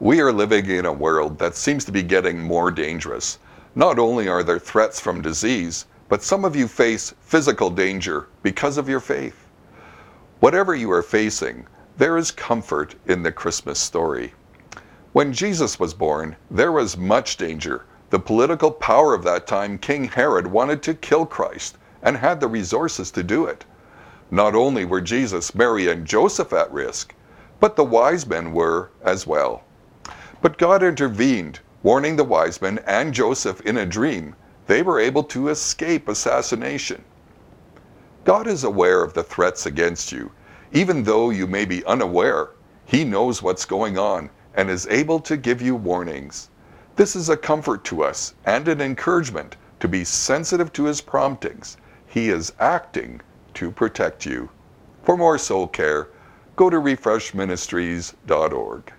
We are living in a world that seems to be getting more dangerous. Not only are there threats from disease, but some of you face physical danger because of your faith. Whatever you are facing, there is comfort in the Christmas story. When Jesus was born, there was much danger. The political power of that time, King Herod, wanted to kill Christ and had the resources to do it. Not only were Jesus, Mary, and Joseph at risk, but the wise men were as well. But God intervened, warning the wise men and Joseph in a dream. They were able to escape assassination. God is aware of the threats against you. Even though you may be unaware, He knows what's going on and is able to give you warnings. This is a comfort to us and an encouragement to be sensitive to His promptings. He is acting to protect you. For more soul care, go to refreshministries.org.